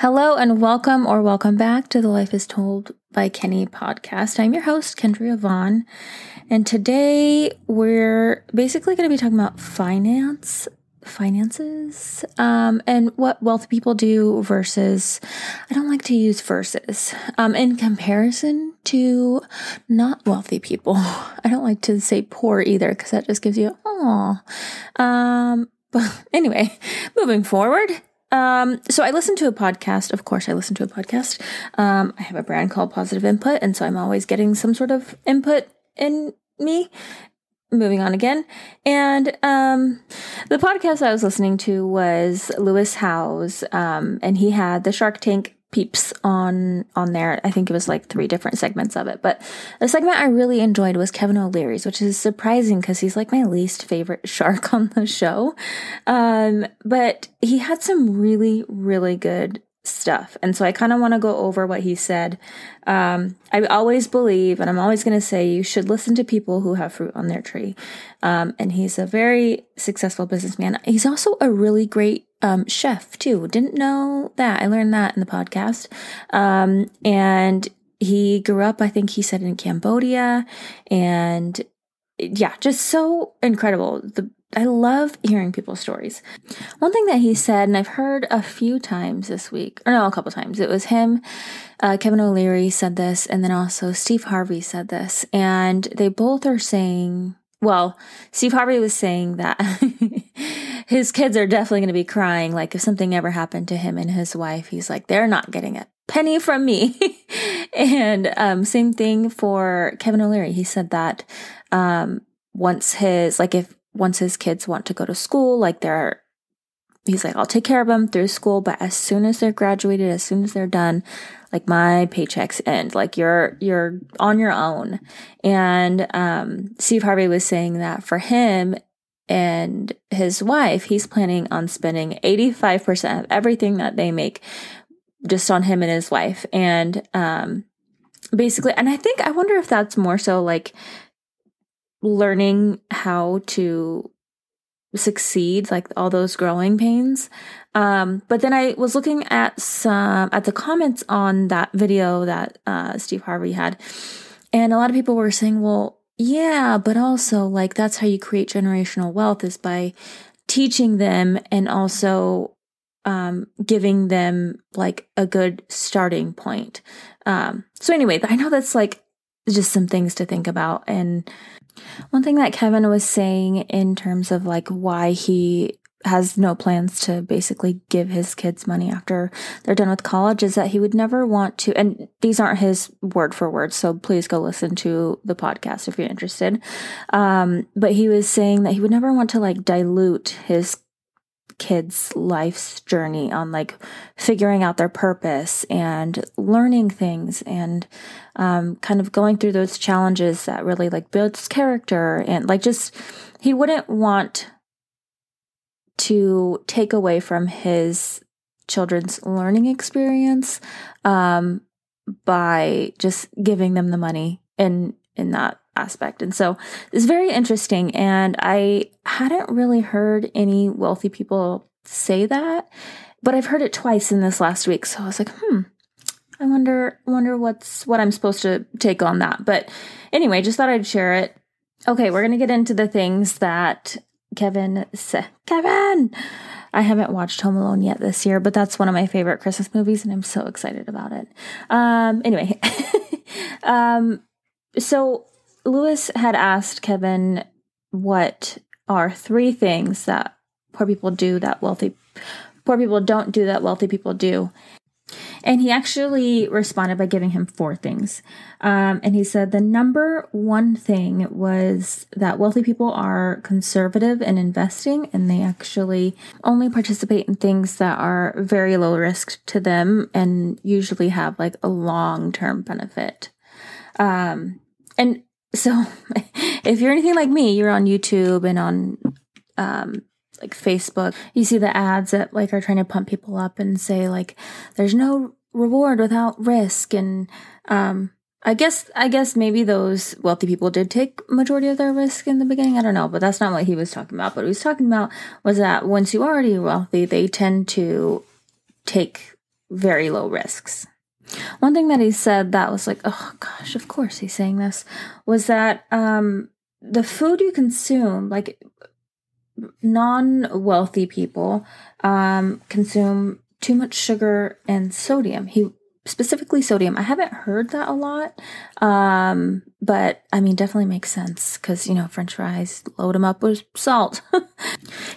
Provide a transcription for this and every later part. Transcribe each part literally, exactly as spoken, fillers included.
Hello and welcome or welcome back to the Life is Told by Kenny podcast. I'm your host, Kendria Vaughn, and today we're basically going to be talking about finance, finances, um, and what wealthy people do versus, I don't like to use versus, um, in comparison to not wealthy people. I don't like to say poor either because that just gives you, oh, um, but anyway, moving forward. Um, so I listen to a podcast. Of course, I listen to a podcast. Um, I have a brand called Positive Input, and so I'm always getting some sort of input in me. Moving on again. And, um, the podcast I was listening to was Lewis Howes, um, and he had the Shark Tank peeps on, on there. I think it was like three different segments of it, but the segment I really enjoyed was Kevin O'Leary's, which is surprising because he's like my least favorite shark on the show. Um, but he had some really, really good stuff. And so I kind of want to go over what he said. Um, I always believe, and I'm always going to say, you should listen to people who have fruit on their tree. Um, and he's a very successful businessman. He's also a really great um, chef too. Didn't know that. I learned that in the podcast. Um, and he grew up, I think he said in Cambodia, and yeah, just so incredible. The I love hearing people's stories. One thing that he said, and I've heard a few times this week, or no, a couple times, it was him, uh, Kevin O'Leary said this, and then also Steve Harvey said this, and they both are saying, well, Steve Harvey was saying that his kids are definitely going to be crying, like if something ever happened to him and his wife, he's like, they're not getting it. Penny from me. And um, same thing for Kevin O'Leary. He said that um, once his, like if, once his kids want to go to school, like they're, he's like, I'll take care of them through school. But as soon as they're graduated, as soon as they're done, like my paychecks end, like you're, you're on your own. And, um, Steve Harvey was saying that for him and his wife, he's planning on spending eighty-five percent of everything that they make just on him and his wife. And, um, basically, and I think, I wonder if that's more so like, learning how to succeed, like all those growing pains. Um, but then I was looking at some, at the comments on that video that uh, Steve Harvey had. And a lot of people were saying, well, yeah, but also like, that's how you create generational wealth is by teaching them and also um, giving them like a good starting point. Um, so anyway, I know that's like just some things to think about. And one thing that Kevin was saying in terms of like why he has no plans to basically give his kids money after they're done with college is that he would never want to, and these aren't his word for word, so please go listen to the podcast if you're interested. Um, but he was saying that he would never want to like dilute his kids' life's journey on like figuring out their purpose and learning things and um, kind of going through those challenges that really like builds character and like just he wouldn't want to take away from his children's learning experience um, by just giving them the money in in that aspect. And so it's very interesting. And I hadn't really heard any wealthy people say that, but I've heard it twice in this last week. So I was like, hmm, I wonder, wonder what's, what I'm supposed to take on that. But anyway, just thought I'd share it. Okay. We're going to get into the things that Kevin said. Kevin, I haven't watched Home Alone yet this year, but that's one of my favorite Christmas movies and I'm so excited about it. Um, anyway, um, so Lewis had asked Kevin, what are three things that poor people do that wealthy, poor people don't do that wealthy people do? And he actually responded by giving him four things. Um, and he said the number one thing was that wealthy people are conservative in investing, and they actually only participate in things that are very low risk to them and usually have like a long-term benefit. Um, and So if you're anything like me, you're on YouTube and on um, like Facebook, you see the ads that like are trying to pump people up and say like, there's no reward without risk. And um, I guess, I guess maybe those wealthy people did take majority of their risk in the beginning. I don't know, but that's not what he was talking about. What he was talking about was that once you are already wealthy, they tend to take very low risks. One thing that he said that was like, oh gosh, of course he's saying this, was that um, the food you consume, like non-wealthy people um, consume too much sugar and sodium. He specifically sodium. I haven't heard that a lot, um, but I mean, definitely makes sense because, you know, French fries, load them up with salt.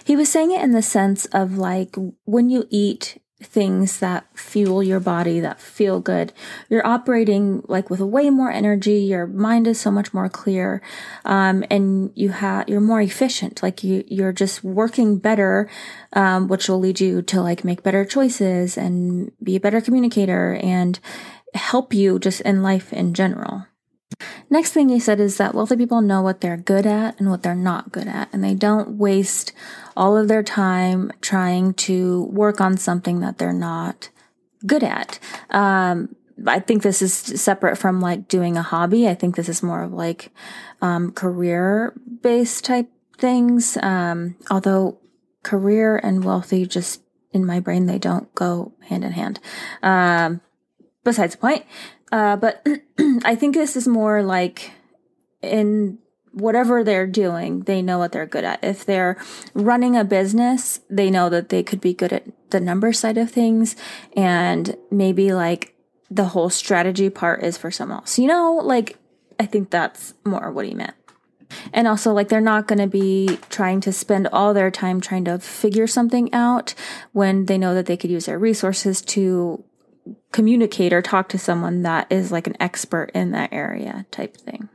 He was saying it in the sense of like when you eat things that fuel your body, that feel good, you're operating like with way more energy, your mind is so much more clear, um, and you have you're more efficient, like you you're just working better, um, which will lead you to like make better choices and be a better communicator and help you just in life in general. Next thing he said is that wealthy people know what they're good at and what they're not good at, and they don't waste all of their time trying to work on something that they're not good at. Um, I think this is separate from like doing a hobby. I think this is more of like um, career-based type things, um, although career and wealthy just in my brain, they don't go hand in hand. Um, besides the point. Uh, but I think this is more like in whatever they're doing, they know what they're good at. If they're running a business, they know that they could be good at the number side of things. And maybe like the whole strategy part is for someone else, you know, like I think that's more what he meant. And also like they're not going to be trying to spend all their time trying to figure something out when they know that they could use their resources to communicate or talk to someone that is like an expert in that area type thing.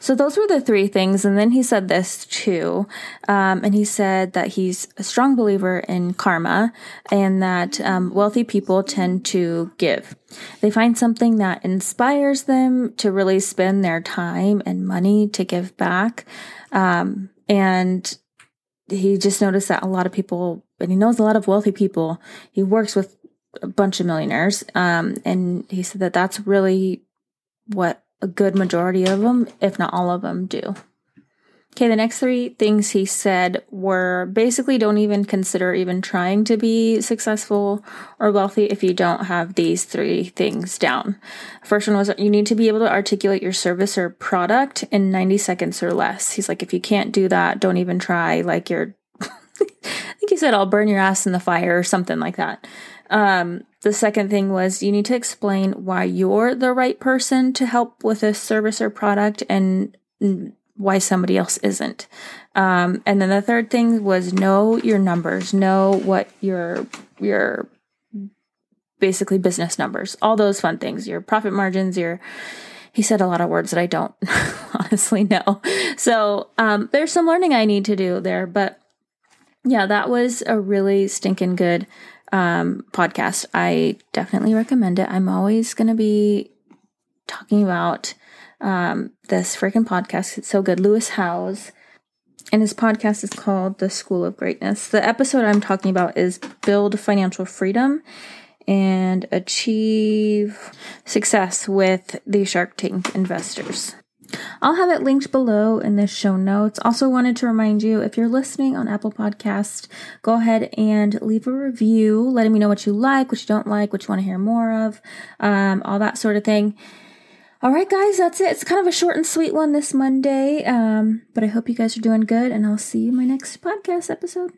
So those were the three things. And then he said this too. Um, and he said that he's a strong believer in karma and that um, wealthy people tend to give. They find something that inspires them to really spend their time and money to give back. Um, and he just noticed that a lot of people, and he knows a lot of wealthy people, he works with a bunch of millionaires. Um, and he said that that's really what a good majority of them, if not all of them, do. Okay. The next three things he said were basically don't even consider even trying to be successful or wealthy if you don't have these three things down. First one was you need to be able to articulate your service or product in ninety seconds or less. He's like, if you can't do that, don't even try. Like you're, I think he said, I'll burn your ass in the fire or something like that. Um, the second thing was you need to explain why you're the right person to help with a service or product and why somebody else isn't. Um, and then the third thing was know your numbers, know what your, your basically business numbers, all those fun things, your profit margins, your, he said a lot of words that I don't honestly know. So, um, there's some learning I need to do there, but yeah, that was a really stinking good um podcast. I definitely recommend it. I'm always going to be talking about um this freaking podcast. It's so good. Lewis Howes, and his podcast is called The School of Greatness. The episode I'm talking about is Build Financial Freedom and Achieve Success with the Shark Tank Investors. I'll have it linked below in the show notes. Also wanted to remind you, if you're listening on Apple Podcasts, go ahead and leave a review, letting me know what you like, what you don't like, what you want to hear more of, um, all that sort of thing. All right, guys, that's it. It's kind of a short and sweet one this Monday, um, but I hope you guys are doing good, and I'll see you in my next podcast episode.